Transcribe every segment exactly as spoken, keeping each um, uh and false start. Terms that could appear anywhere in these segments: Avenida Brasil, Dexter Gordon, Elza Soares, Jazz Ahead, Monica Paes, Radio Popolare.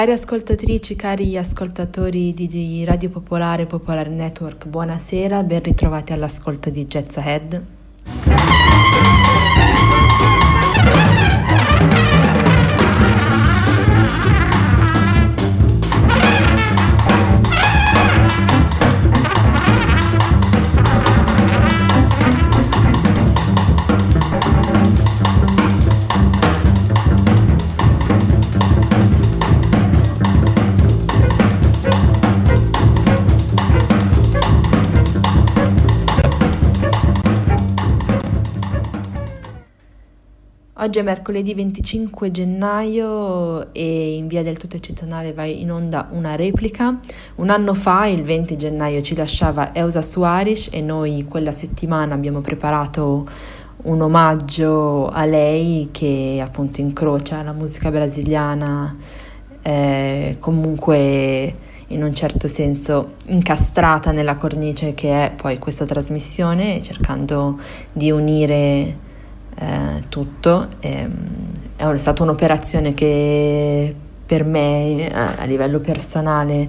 Cari ascoltatrici, cari ascoltatori di, di Radio Popolare, Popolare Network, buonasera, ben ritrovati all'ascolto di Jazz Ahead. Oggi è mercoledì venticinque gennaio e in via del tutto eccezionale va in onda una replica. Un anno fa, il venti gennaio, ci lasciava Elza Soares e noi quella settimana abbiamo preparato un omaggio a lei che appunto incrocia la musica brasiliana, eh, comunque in un certo senso incastrata nella cornice che è poi questa trasmissione, cercando di unire Eh, tutto. Eh, è stata un'operazione che per me eh, a livello personale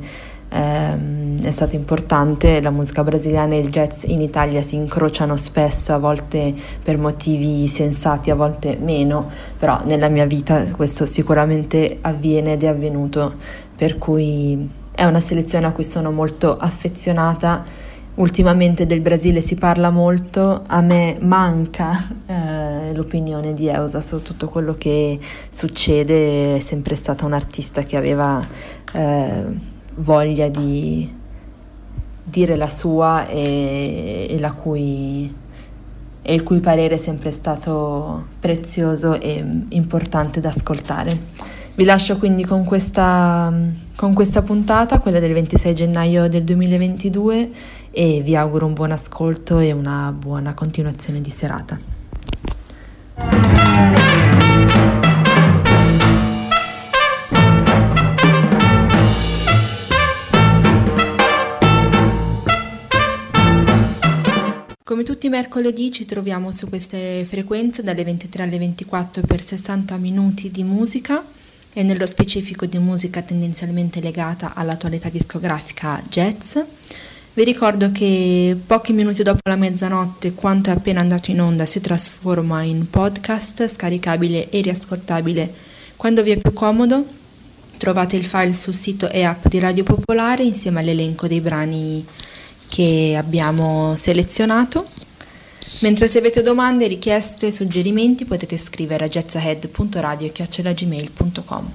eh, è stata importante. La musica brasiliana e il jazz in Italia si incrociano spesso, a volte per motivi sensati, a volte meno, però nella mia vita questo sicuramente avviene ed è avvenuto, per cui è una selezione a cui sono molto affezionata. Ultimamente del Brasile si parla molto, a me manca eh, l'opinione di Elza su tutto quello che succede. È sempre stata un'artista che aveva eh, voglia di dire la sua e, e, la cui, e il cui parere è sempre stato prezioso e importante da ascoltare. Vi lascio quindi con questa, con questa puntata, quella del ventisei gennaio del duemilaventidue, e vi auguro un buon ascolto e una buona continuazione di serata. Come tutti i mercoledì ci troviamo su queste frequenze dalle ventitré alle ventiquattro per sessanta minuti di musica, e nello specifico di musica tendenzialmente legata all'attualità discografica jazz. Vi ricordo che pochi minuti dopo la mezzanotte quanto è appena andato in onda si trasforma in podcast, scaricabile e riascoltabile quando vi è più comodo. Trovate il file sul sito e app di Radio Popolare insieme all'elenco dei brani che abbiamo selezionato. Mentre se avete domande, richieste, suggerimenti potete scrivere a jazzahead punto radio chiocciola gmail punto com.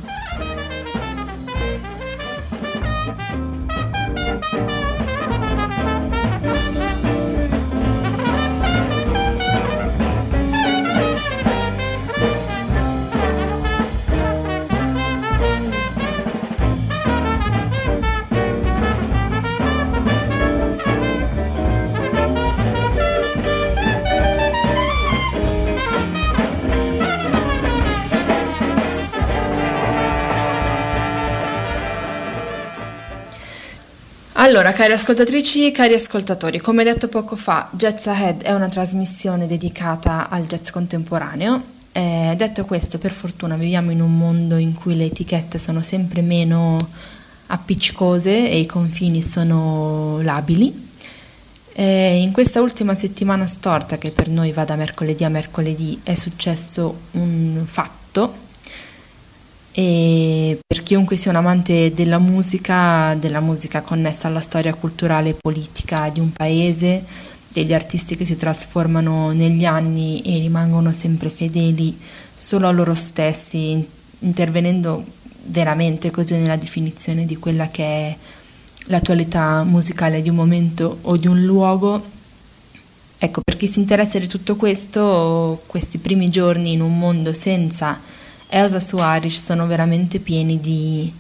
Allora, cari ascoltatrici, cari ascoltatori, come detto poco fa, Jazz Ahead è una trasmissione dedicata al jazz contemporaneo. Eh, detto questo, per fortuna viviamo in un mondo in cui le etichette sono sempre meno appiccicose e i confini sono labili. Eh, in questa ultima settimana storta, che per noi va da mercoledì a mercoledì, è successo un fatto. E per chiunque sia un amante della musica, della musica connessa alla storia culturale e politica di un paese, degli artisti che si trasformano negli anni e rimangono sempre fedeli solo a loro stessi, intervenendo veramente così nella definizione di quella che è l'attualità musicale di un momento o di un luogo. Ecco, per chi si interessa di tutto questo, questi primi giorni in un mondo senza Elza Soares sono veramente pieni di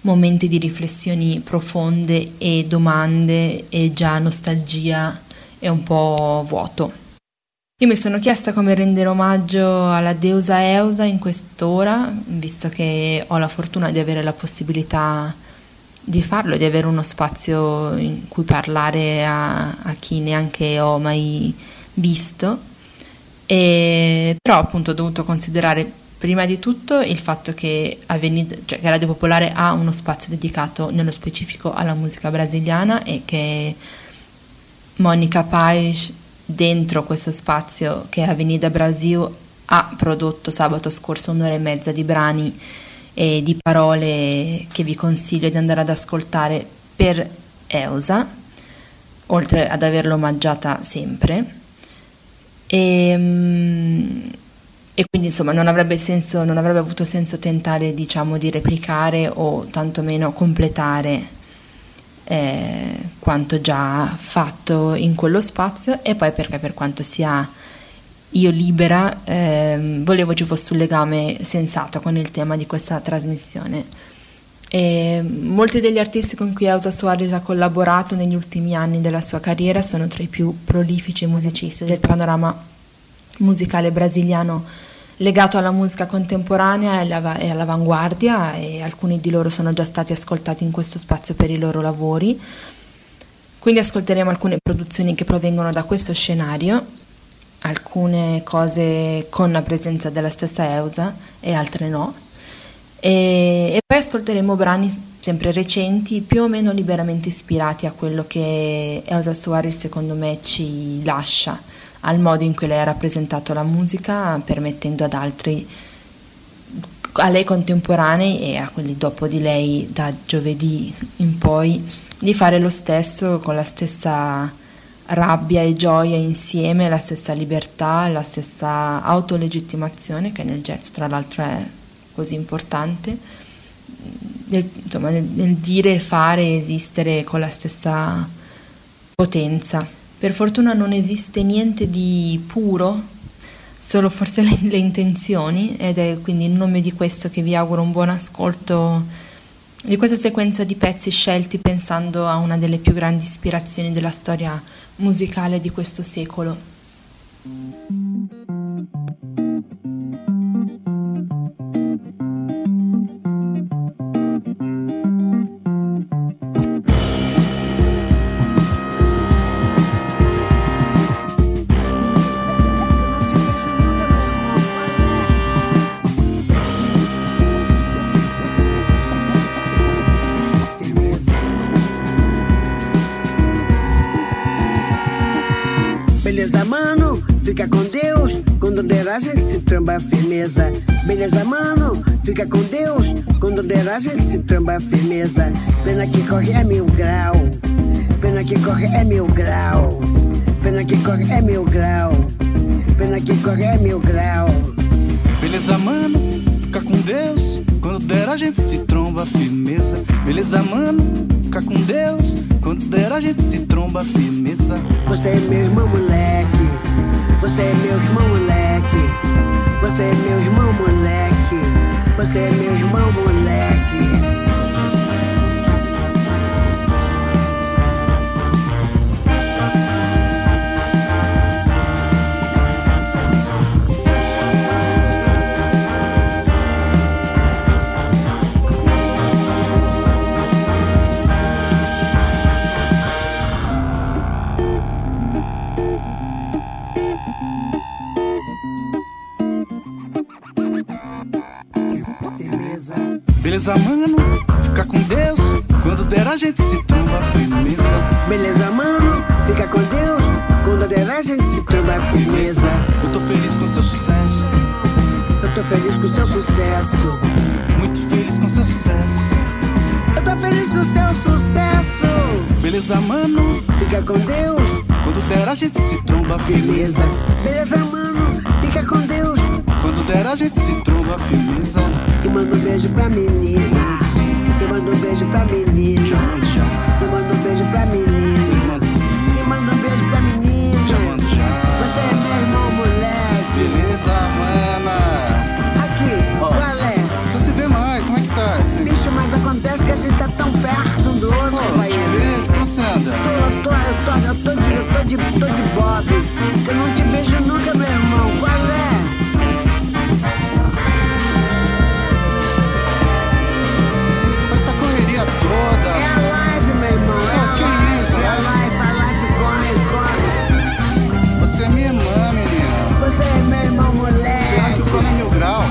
momenti di riflessioni profonde e domande, e già nostalgia e un po' vuoto. Io mi sono chiesta come rendere omaggio alla deusa Elza in quest'ora, visto che ho la fortuna di avere la possibilità di farlo, di avere uno spazio in cui parlare a, a chi neanche ho mai visto, e, però appunto ho dovuto considerare Prima di tutto il fatto che, Avenida, cioè che Radio Popolare ha uno spazio dedicato nello specifico alla musica brasiliana e che Monica Paes dentro questo spazio che Avenida Brasil ha prodotto sabato scorso un'ora e mezza di brani e di parole che vi consiglio di andare ad ascoltare per Elza, oltre ad averla omaggiata sempre. E, e quindi insomma non avrebbe senso, non avrebbe avuto senso tentare diciamo di replicare o tantomeno completare eh, quanto già fatto in quello spazio. E poi perché per quanto sia io libera eh, volevo ci fosse un legame sensato con il tema di questa trasmissione. E molti degli artisti con cui Elza Soares ha collaborato negli ultimi anni della sua carriera sono tra i più prolifici musicisti del panorama musicale brasiliano legato alla musica contemporanea e all'avanguardia, e alcuni di loro sono già stati ascoltati in questo spazio per i loro lavori. Quindi ascolteremo alcune produzioni che provengono da questo scenario, alcune cose con la presenza della stessa Elza e altre no. E, e poi ascolteremo brani sempre recenti, più o meno liberamente ispirati a quello che Elza Soares secondo me ci lascia, al modo in cui lei ha rappresentato la musica, permettendo ad altri, a lei contemporanei e a quelli dopo di lei da giovedì in poi, di fare lo stesso con la stessa rabbia e gioia insieme, la stessa libertà, la stessa autolegittimazione che nel jazz tra l'altro è così importante, nel, insomma, nel, nel dire, fare, esistere con la stessa potenza. Per fortuna non esiste niente di puro, solo forse le, le intenzioni, ed è quindi in nome di questo che vi auguro un buon ascolto di questa sequenza di pezzi scelti pensando a una delle più grandi ispirazioni della storia musicale di questo secolo. Fica com Deus, com doderagem que se tramba a firmeza. Beleza, mano, fica com Deus, com doderagem que se tramba a firmeza. Pena que corre é mil grau, pena que corre é mil grau, pena que corre é mil grau, pena que corre é mil grau. Beleza, mano, fica com Deus, quando der a gente se tromba a firmeza. Beleza, mano, fica com Deus, quando der a gente se tromba a firmeza. Você é meu irmão, moleque. Você é meu irmão moleque, você é meu irmão moleque, você é meu irmão moleque. Beleza, mano, fica com Deus, quando der a gente se tromba a firmeza. Beleza, mano, fica com Deus, quando der a gente se tromba a firmeza. Eu tô feliz com seu sucesso, eu tô feliz com seu sucesso, muito feliz com seu sucesso, eu tô feliz com seu sucesso. Beleza, mano, fica com Deus, quando der a gente se tromba a firmeza. Beleza, mano, fica com Deus, quando der a gente se tromba a firmeza. Eu mando um beijo pra meninas, eu mando um beijo pra meninas, eu mando um beijo pra meninas, eu mando um beijo pra meninas. Você é meu irmão moleque. Beleza, mana. Aqui, qual é? Só se vê mais, como é que tá? Bicho, mas acontece que a gente tá tão perto um do outro, companheiro. Como você anda? Eu tô, eu tô, eu tô, eu tô de, tô de bob. Eu não te vejo nunca, meu irmão, qual é? Você é minha irmã, menina. Você é meu irmão, moleque. Você é meu grau.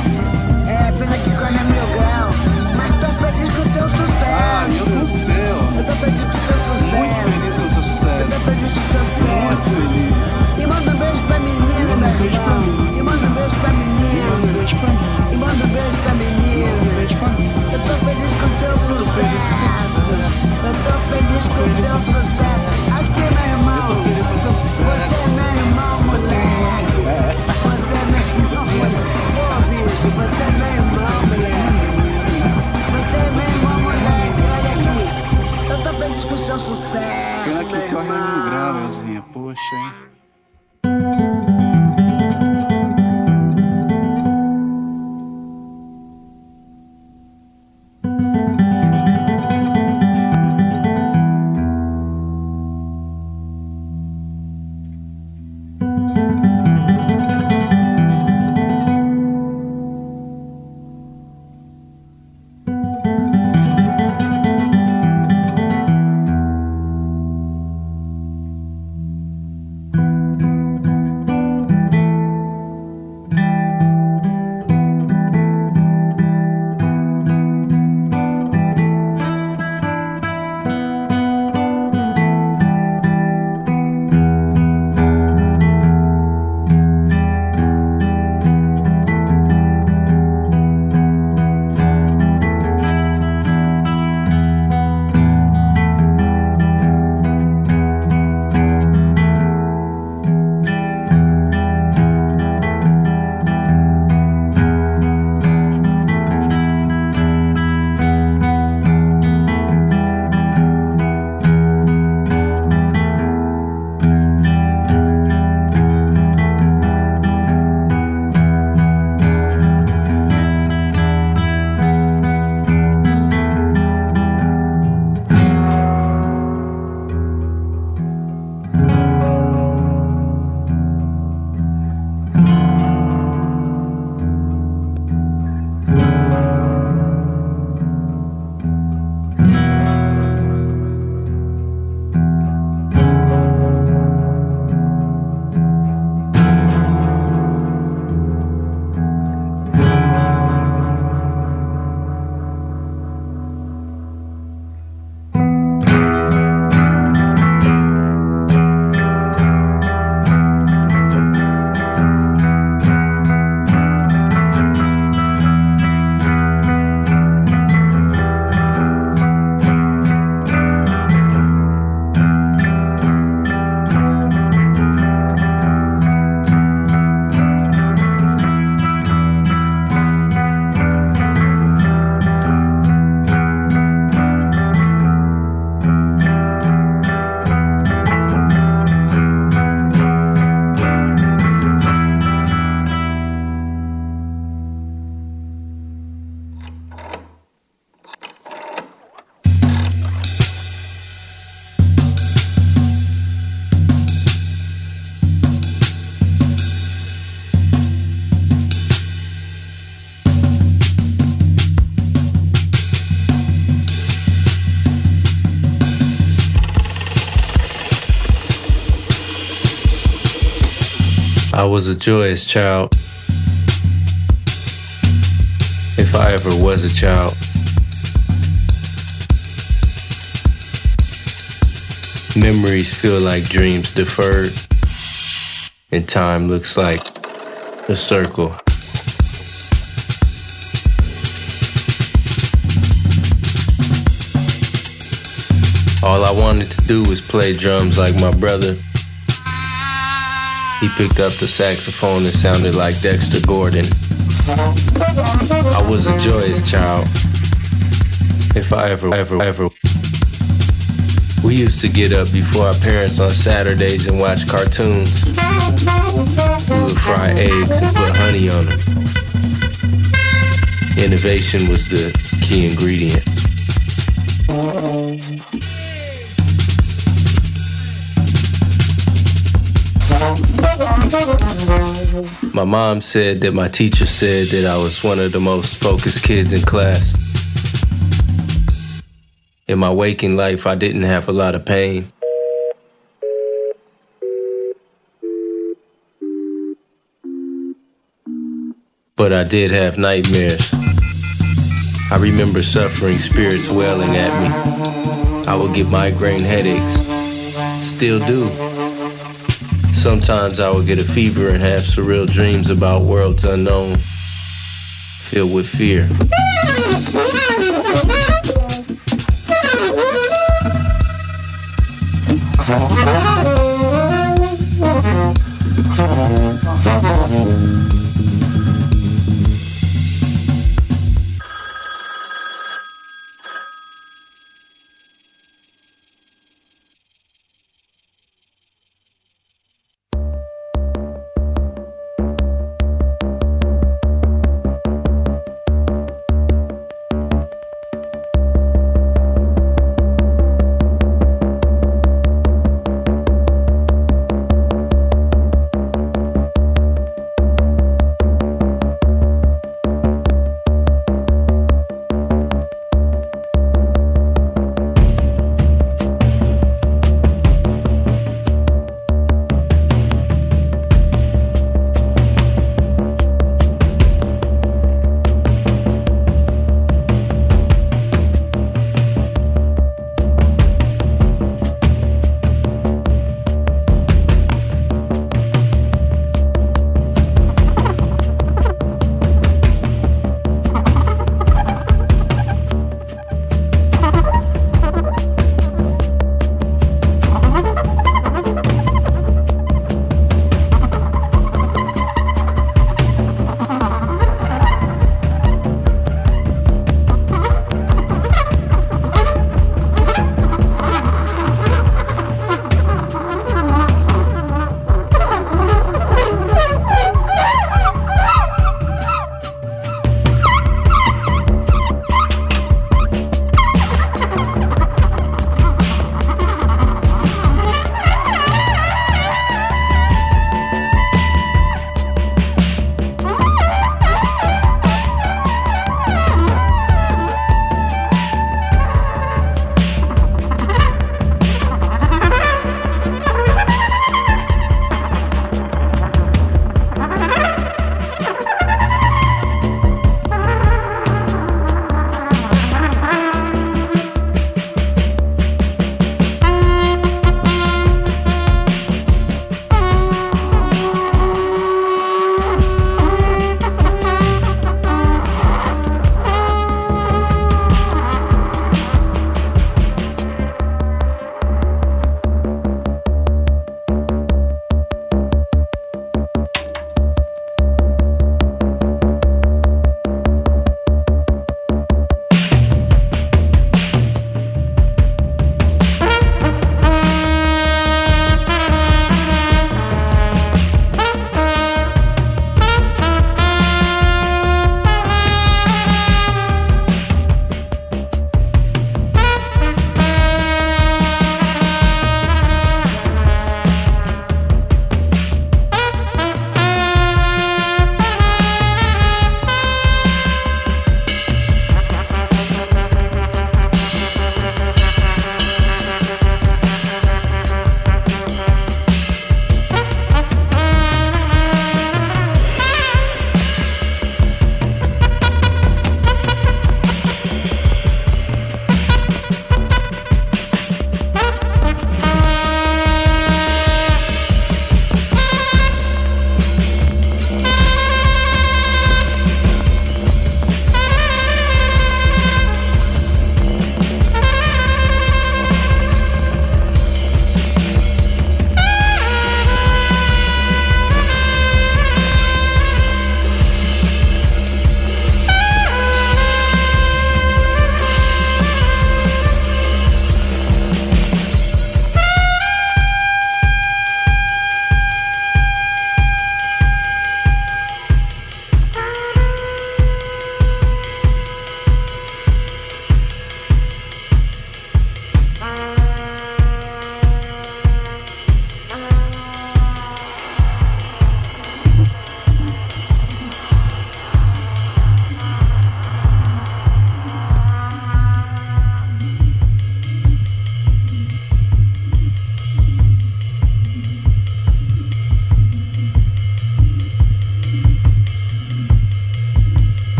I was a joyous child, if I ever was a child. Memories feel like dreams deferred, and time looks like a circle. All I wanted to do was play drums like my brother. He picked up the saxophone and sounded like Dexter Gordon. I was a joyous child, if I ever, ever, ever. We used to get up before our parents on Saturdays and watch cartoons. We would fry eggs and put honey on them. Innovation was the key ingredient. My mom said that my teacher said that I was one of the most focused kids in class. In my waking life, I didn't have a lot of pain. But I did have nightmares. I remember suffering spirits wailing at me. I would get migraine headaches. Still do. Sometimes I would get a fever and have surreal dreams about worlds unknown, filled with fear.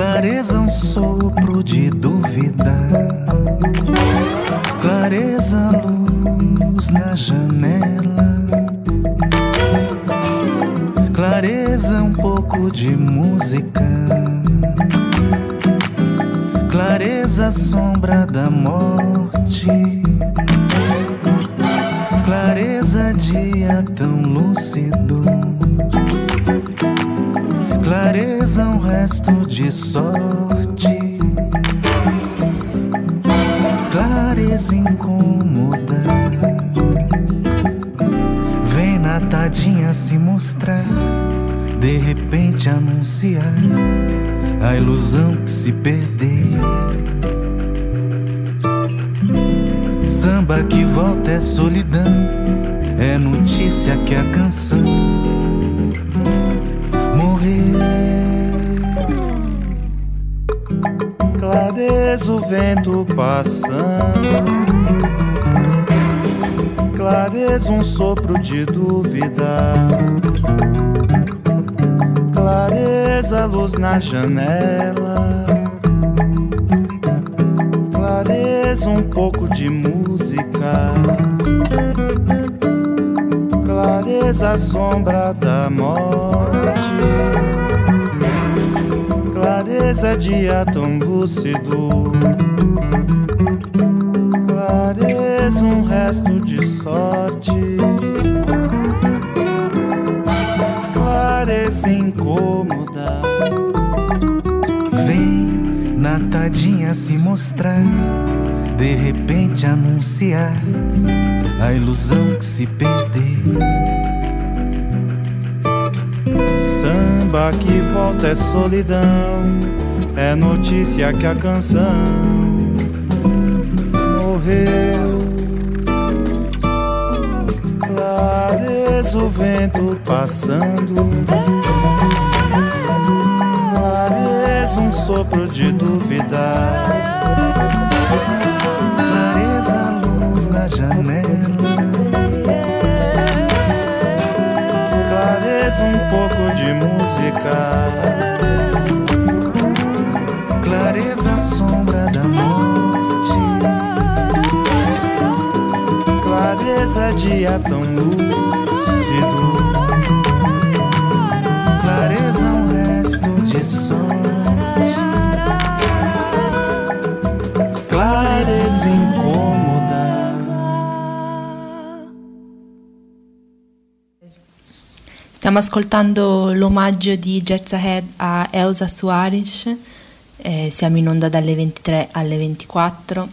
Clareza, um sopro de dúvida. Clareza, luz na janela. Clareza, um pouco de música. Clareza, sombra da morte. Clareza, dia tão lúcido. Clareza, um resto de sorte. Clareza incômoda. Vem na tadinha se mostrar. De repente anunciar a ilusão que se perder. Samba que volta é solidão. É notícia que a canção morreu. Clareza, o vento passando. Clareza, um sopro de dúvida. Clareza, luz na janela. Clareza, um pouco de música. Clareza, sombra da morte. Clareza, dia tão lúcido. Clareza, um resto de sorte. Clareza incômoda. Vem na tadinha se mostrar. De repente anunciar a ilusão que se perdeu. Samba que volta é solidão. É notícia que a canção morreu. Clareza, o vento passando. Clareza, um sopro de dúvida. Clareza, um pouco de música. Clareza, sombra da morte. Clareza, dia tão lúcido. Clareza, um resto de sorte. Clareza incômoda. Stiamo ascoltando l'omaggio di Jazz Ahead a Elza Soares, eh, siamo in onda dalle ventitré alle ventiquattro.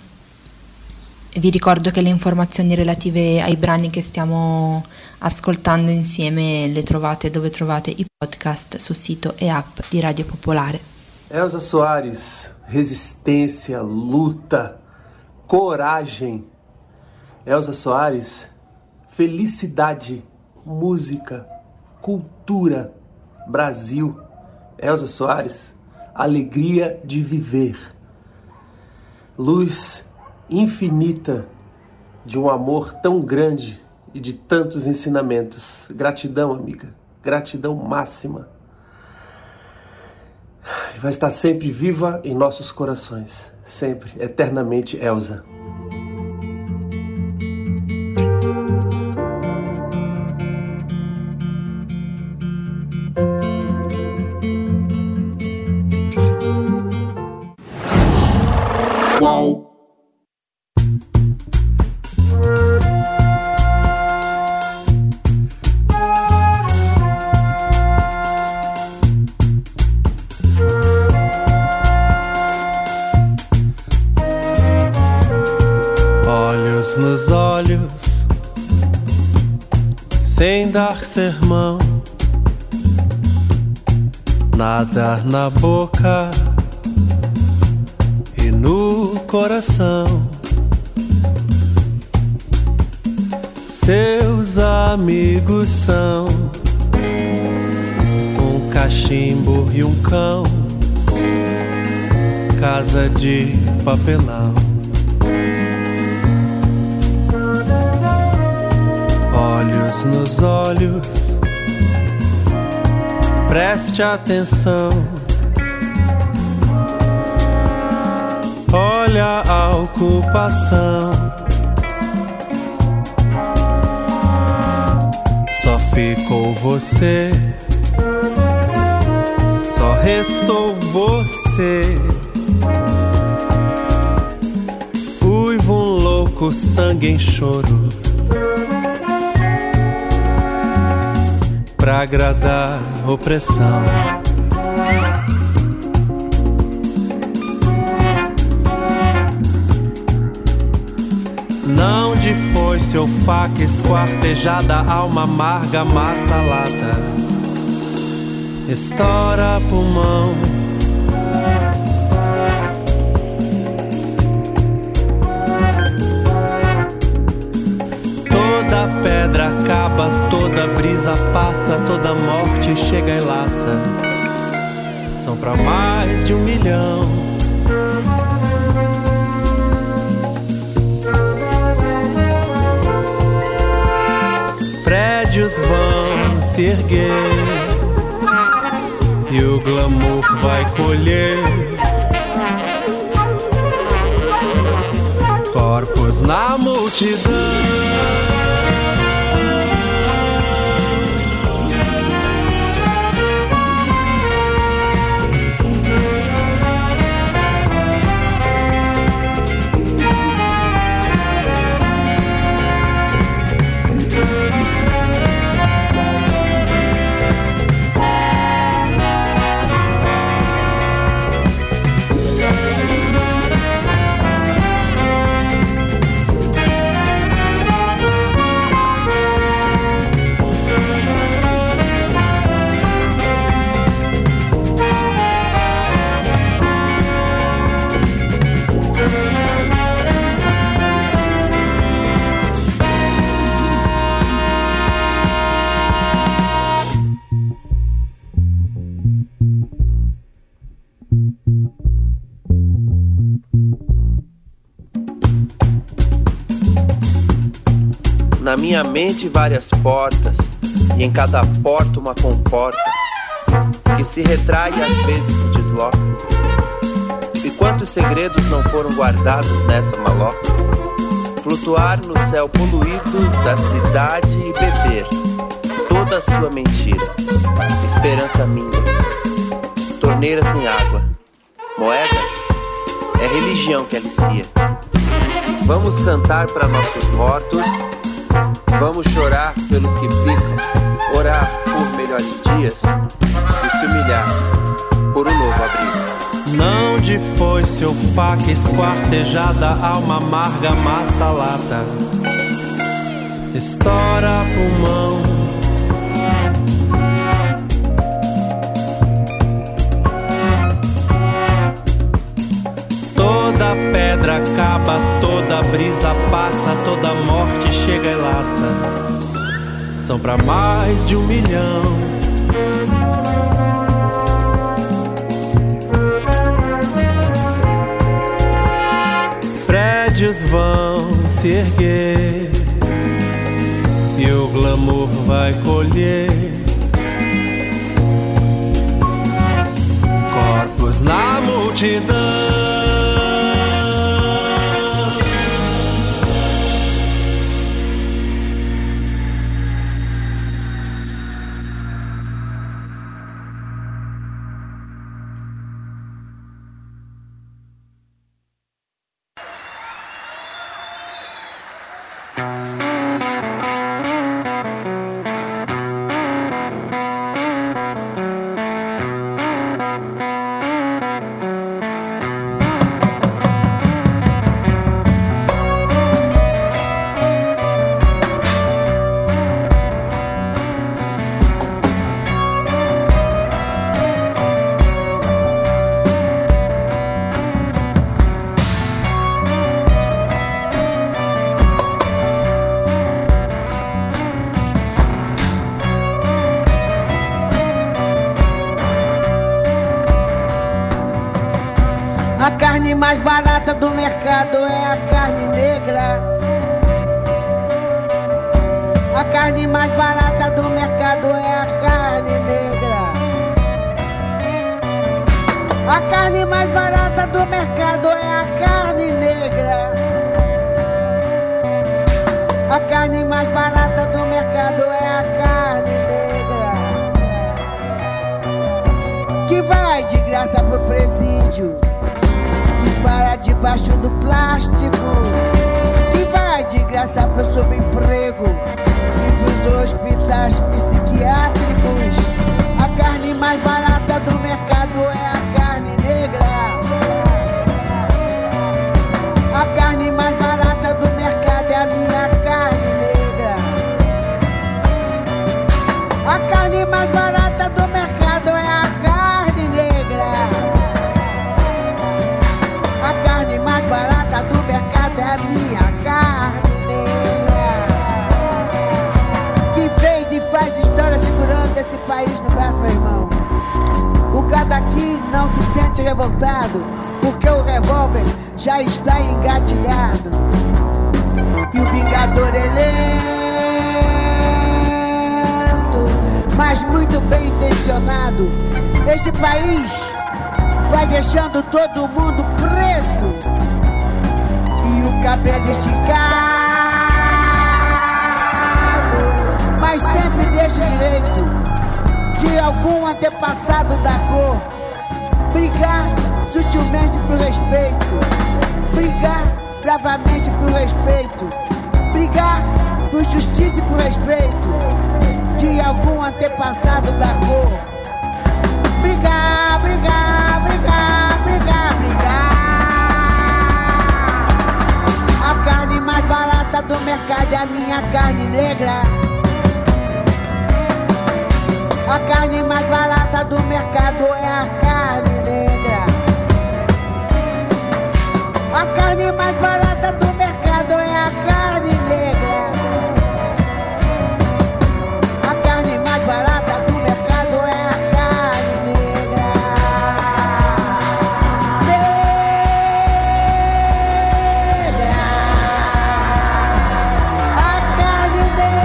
Vi ricordo che le informazioni relative ai brani che stiamo ascoltando insieme le trovate dove trovate i podcast sul sito e app di Radio Popolare. Elza Soares, resistência, luta, coragem. Elza Soares, felicidade, música, cultura, Brasil. Elza Soares, alegria de viver. Luz infinita de um amor tão grande e de tantos ensinamentos. Gratidão, amiga. Gratidão máxima. Vai estar sempre viva em nossos corações. Sempre, eternamente, Elza. Olhos nos olhos, sem dar sermão, nada na boca e no coração. Seus amigos são um cachimbo e um cão, casa de papelão. Olhos nos olhos, preste atenção. ocupação. Só ficou você, só restou você. Uivo um louco, sangue em choro, pra agradar opressão. Não de foi seu faca esquartejada, alma amarga, massa lata, estoura pulmão. Toda pedra acaba, toda brisa passa, toda morte chega e laça. São pra mais de um milhão. Prédios vão se erguer e o glamour vai colher. Corpos na multidão. Na minha mente várias portas, e em cada porta uma comporta, que se retrai e às vezes se desloca. E quantos segredos não foram guardados nessa maloca? Flutuar no céu poluído da cidade e beber toda a sua mentira, esperança minha. Torneira sem água, moeda, é religião que alicia. Vamos cantar para nossos mortos, vamos chorar pelos que ficam, orar por melhores dias e se humilhar por um novo abrigo. Não de foi seu faca esquartejada, alma amarga, massa lata, estoura pulmão. Toda pedra acaba, toda brisa passa, toda morte chega e laça. São pra mais de um milhão. Prédios vão se erguer e o glamour vai colher. Corpos na multidão. A mais barata do mercado é a carne negra. A carne mais barata do mercado é a carne negra. A carne mais barata do mercado é a carne negra. A carne mais barata do mercado é a carne negra, que vai de graça pro presídio e para debaixo do plástico, que vai de graça pro subemprego e pros hospitais psiquiátricos. A carne mais barata do mercado é a carne negra. A carne mais barata do mercado é a minha carne negra. A carne mais barata do mercado é a carne negra. A carne mais barata do mercado é a minha carne negra, que fez e faz história segurando esse país no braço, meu irmão. O cada aqui não se sente revoltado, porque o revólver já está engatilhado. E o vingador é lento, mas muito bem intencionado. Este país vai deixando todo mundo preto e o cabelo esticado, mas sempre deixa direito de algum antepassado da cor. Brigar sutilmente pro respeito, brigar bravamente pro respeito, brigar por justiça e pro respeito de algum antepassado da cor. Brigar, brigar, brigar, brigar, brigar. A carne mais barata do mercado é a minha carne negra. A carne mais barata do mercado é a carne negra. A carne mais barata do mercado é a carne negra. A carne mais barata do mercado é a carne negra. Negra. A carne negra.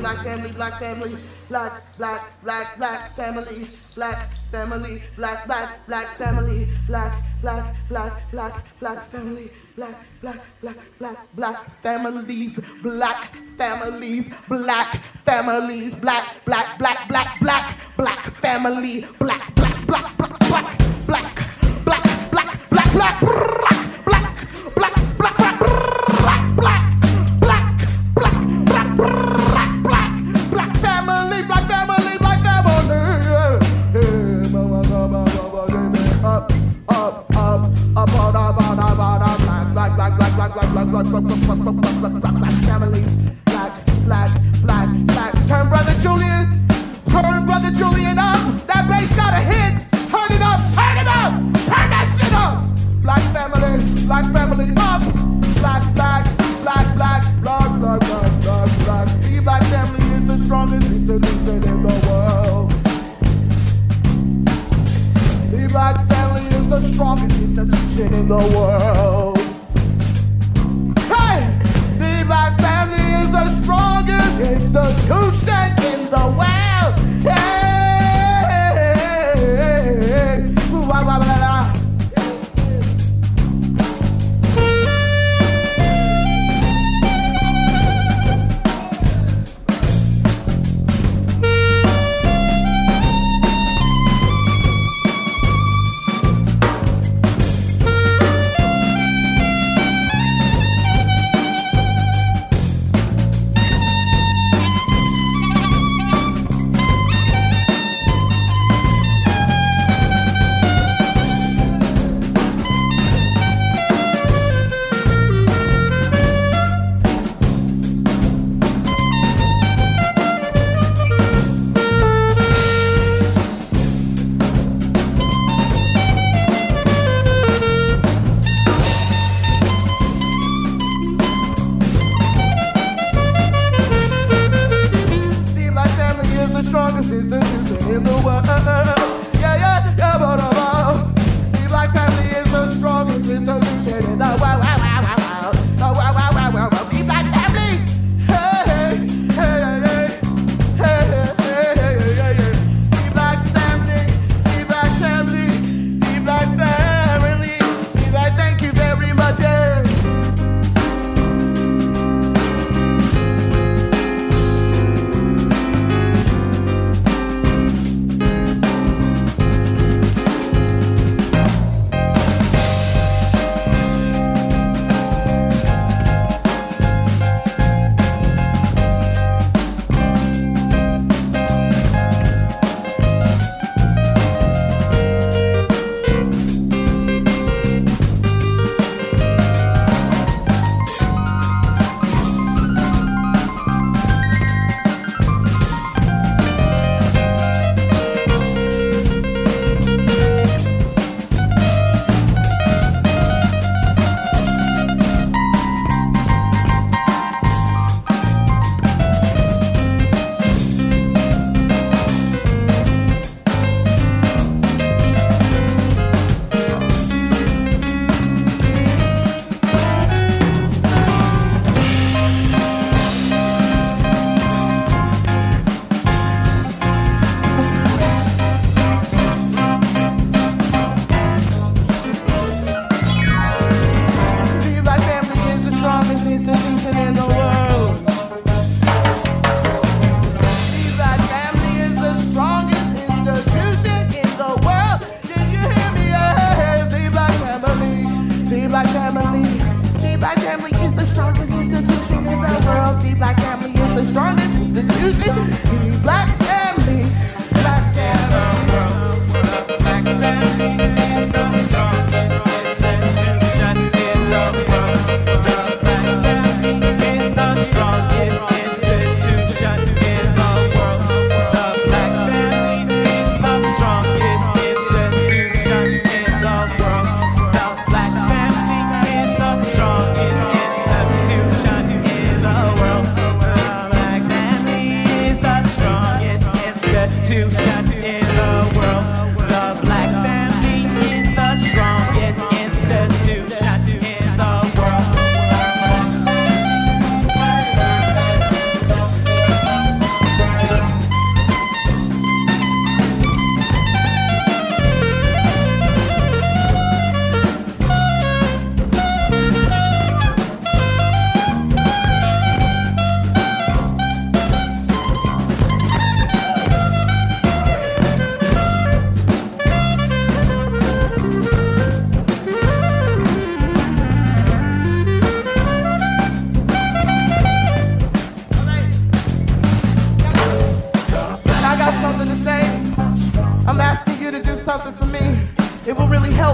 Black family, black, black, black family, black, black, black, black, black family, black, black, black, black, black families, black families, black families, black, black, black, black, black, black family, black, black, black, black, black, black, black, black, black, black, black.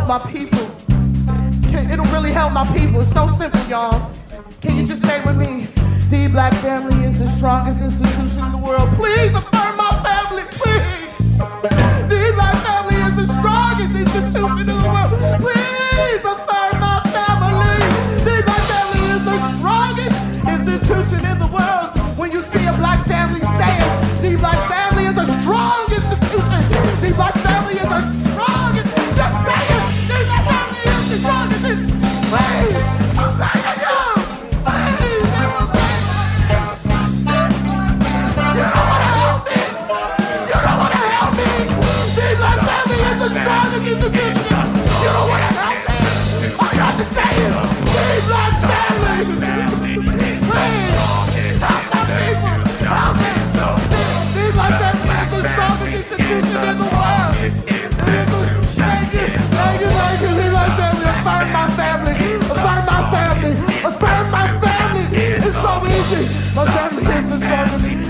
help my people. It'll really help my people. It's so simple, y'all. Can you just say with me? The black family is the strongest institution in the world. Please affirm my family, please. The black family is the strongest institution in the world. Please affirm my family. The black family is the strongest institution in the world. When you see a black family, say it. The black family is a strong institution. The black family is a strong institution. Just say it. The black family is the strongest institution. Please. My family is the strongest.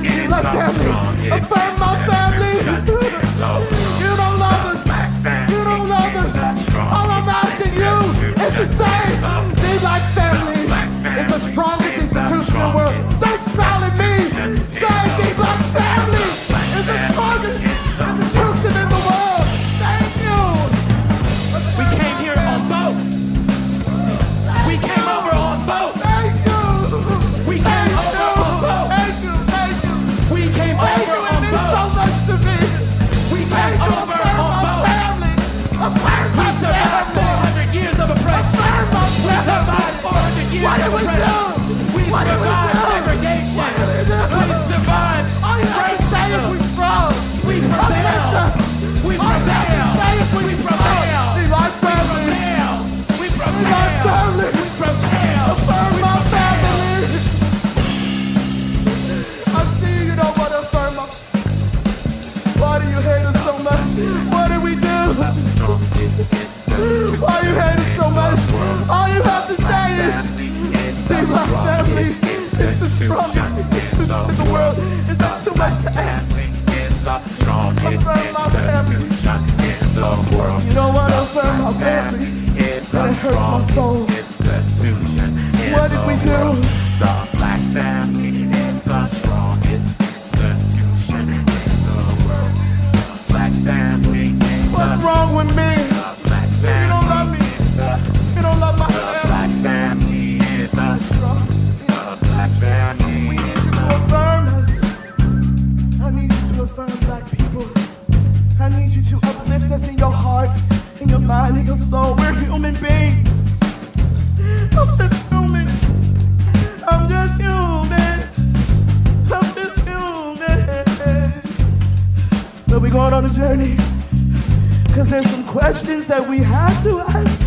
You like family. Affirm my family. You don't love us. You don't love us. All I'm asking you is to say, the black family is the strongest institution in the world. Don't smile at me. Say, the black family is the strongest institution in the world. Thank you. We came here on boats. We came over on boats. What did we do? We survived segregation. We survived racism. We prevailed. We prevailed. We prevailed. We prevailed. We prevailed. We prevailed. Affirm my family. I see you don't want to affirm my. Why do you hate us so much? What did we do? Why you hate us so much? All you have to say is. The black family is the strongest institution in the world. It's not too much to ask. Affirm my family. You don't want to affirm my family, but it hurts my soul. What did we do? The black family is the strongest institution in the world. The black family. What's wrong with me? You don't love me. You don't love my family. We need you to affirm us. I need you to affirm black people. I need you to uplift us in your heart, in your mind, in your soul. We're human beings. I'm just human. I'm just human. I'm just human. But we're going on a journey, 'cause there's some questions that we have to ask.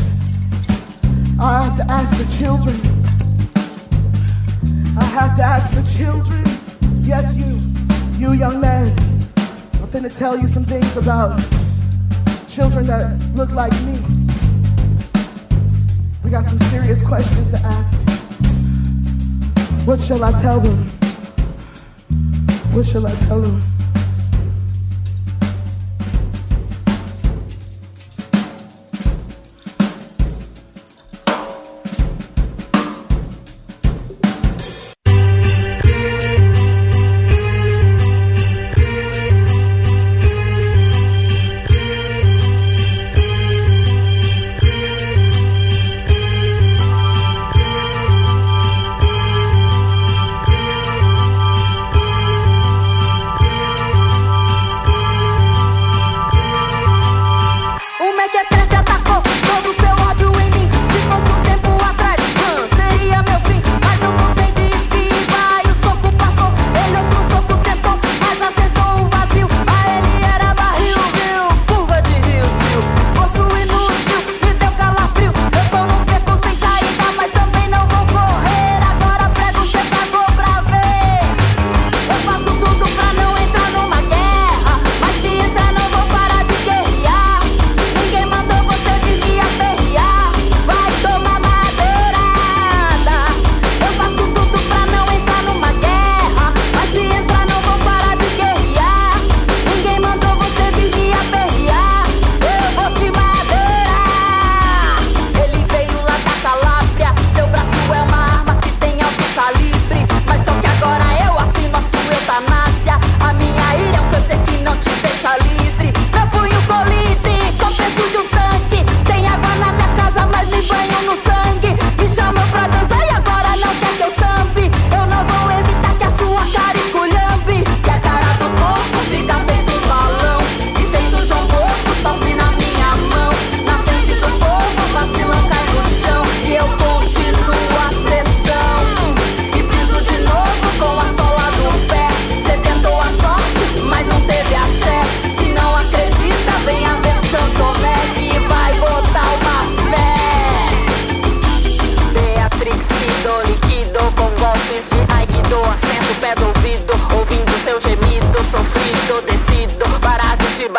I have to ask the children. I have to ask the children, yes you, you young man, I'm finna tell you some things about children that look like me. We got some serious questions to ask. What shall I tell them? What shall I tell them?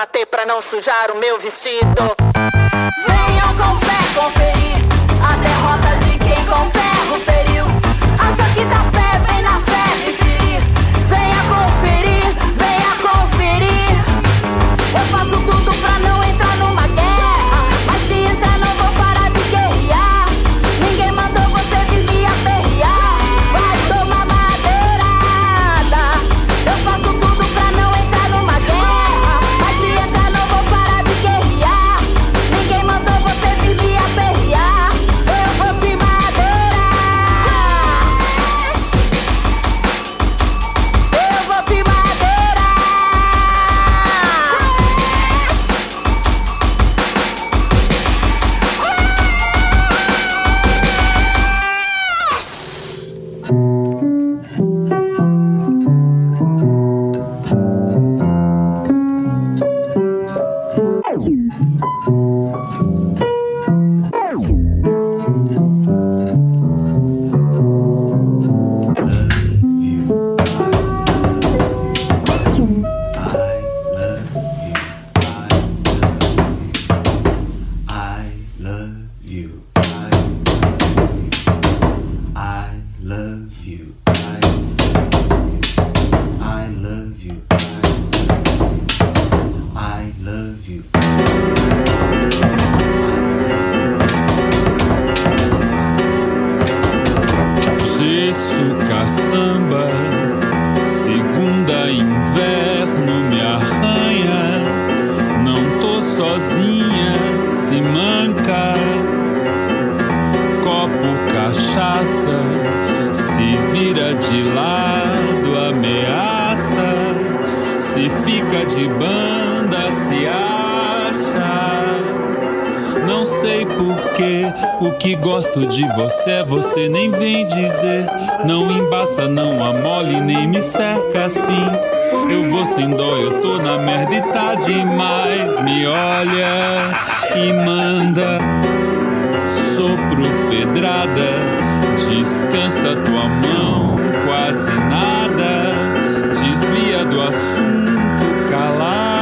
bater pra não sujar o meu vestido. Venham com fé conferir a derrota de quem com ferro feriu. Acha que tá pé, vem na fé me ferir. Venha conferir, venha conferir. Eu faço tudo pra não entrar numa guerra, mas se entrar não vou parar de guerrear. Ninguém mandou você vir me aperrear. Vai tomar madeirada. Eu faço tudo pra não entrar numa guerra, mas se entrar não vou parar de guerrear. Ninguém mandou você vir me aperrear. Eu vou te madeirar. Eu vou te madeirar. Gesso, caçamba, segunda, inverno me arranha. Não tô sozinha, se manca. Copo, cachaça, se vira de lado, ameaça. Se fica de banda, se acha. Não sei porquê, o que gosto de você, você nem vem dizer. Não embaça, não amole, nem me cerca assim. Eu vou sem dó, eu tô na merda e tá demais. Me olha e manda. Sopro, pedrada, descansa tua mão, quase nada. Desvia do assunto, calada.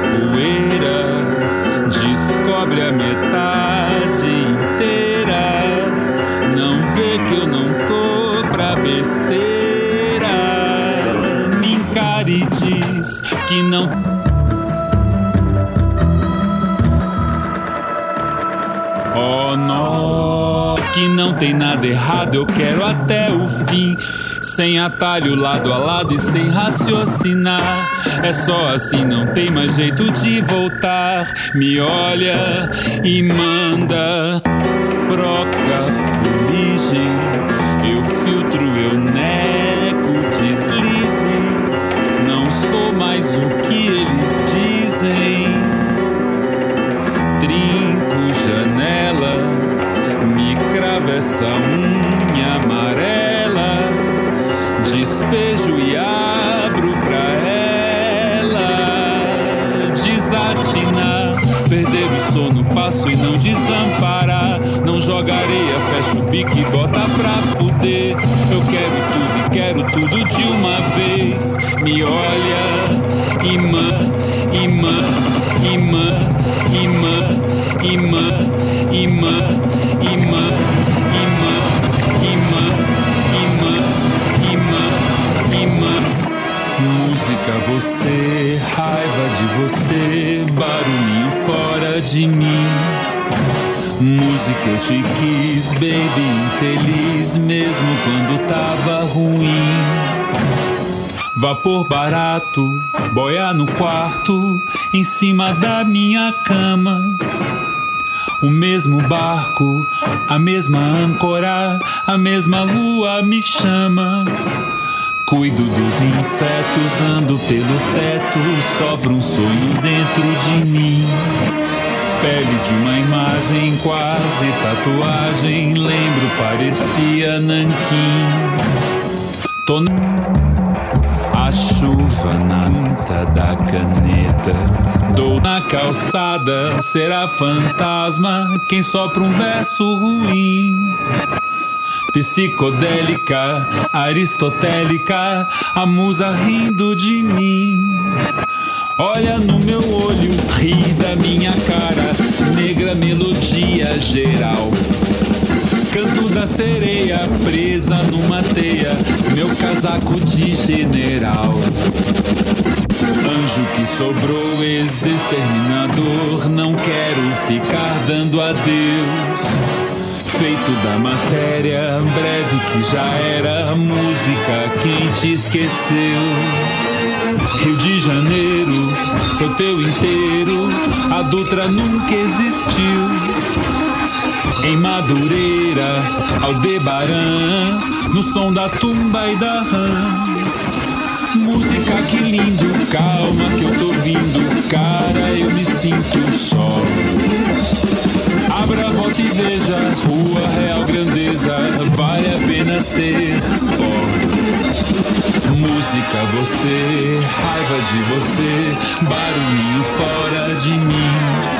Poeira, descobre a metade inteira. Não vê que eu não tô pra besteira. Me encara e diz que não. Oh, nó, que não tem nada errado, eu quero até o fim. Sem atalho, lado a lado e sem raciocinar. É só assim, não tem mais jeito de voltar. Me olha e manda. Broca, fulige, eu filtro, eu nego, deslize. Não sou mais o que eles dizem. Trinco, janela, me cravo essa unha amarela. Despejo e abro pra ela. Desatinar, perder o sono, passo e não desamparar. Não joga areia, fecha o bico e bota pra fuder. Eu quero tudo e quero tudo de uma vez. Me olha, imã, imã, imã, imã, imã, imã, imã, imã, imã, imã. Música, você, raiva de você, barulhinho fora de mim. Música, eu te quis, baby, infeliz, mesmo quando tava ruim. Vapor barato, boia no quarto, em cima da minha cama. O mesmo barco, a mesma âncora, a mesma lua me chama. Cuido dos insetos, ando pelo teto, sobra um sonho dentro de mim. Pele de uma imagem, quase tatuagem, lembro, parecia nanquim. Tô no... A chuva na anta da caneta, dou na calçada, será fantasma quem sopra um verso ruim. psicodélica, aristotélica, a musa rindo de mim. Olha no meu olho, ri da minha cara, negra melodia geral. Canto da sereia presa numa teia, meu casaco de general. Anjo que sobrou, ex-exterminador, não quero ficar dando adeus. Feito da matéria, breve que já era, música quem te esqueceu. Rio de Janeiro, sou teu inteiro, a Dutra nunca existiu. Em Madureira, Aldebaran, no som da tumba e da rã. Música que lindo, calma que eu tô vindo, cara eu me sinto só. Abra a volta e veja, rua real grandeza, vale a pena ser pó. Música você, raiva de você, barulho fora de mim.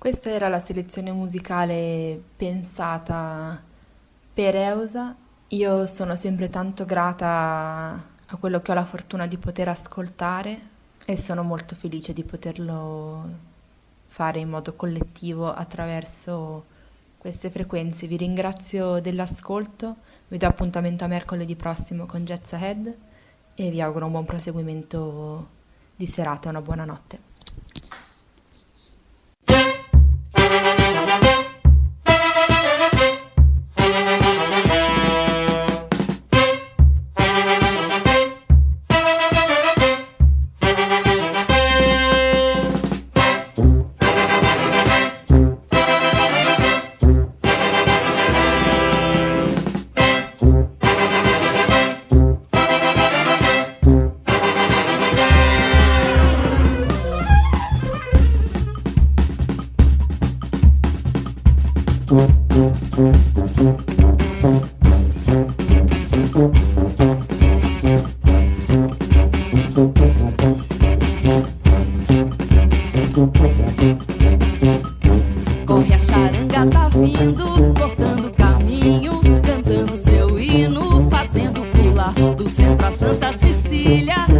Questa era la selezione musicale pensata per Elza. Io sono sempre tanto grata a quello che ho la fortuna di poter ascoltare e sono molto felice di poterlo fare in modo collettivo attraverso queste frequenze. Vi ringrazio dell'ascolto, vi do appuntamento a mercoledì prossimo con Jazz Ahead e vi auguro un buon proseguimento di serata e una buona notte. Cantando seu hino, fazendo pular do centro a Santa Cecília.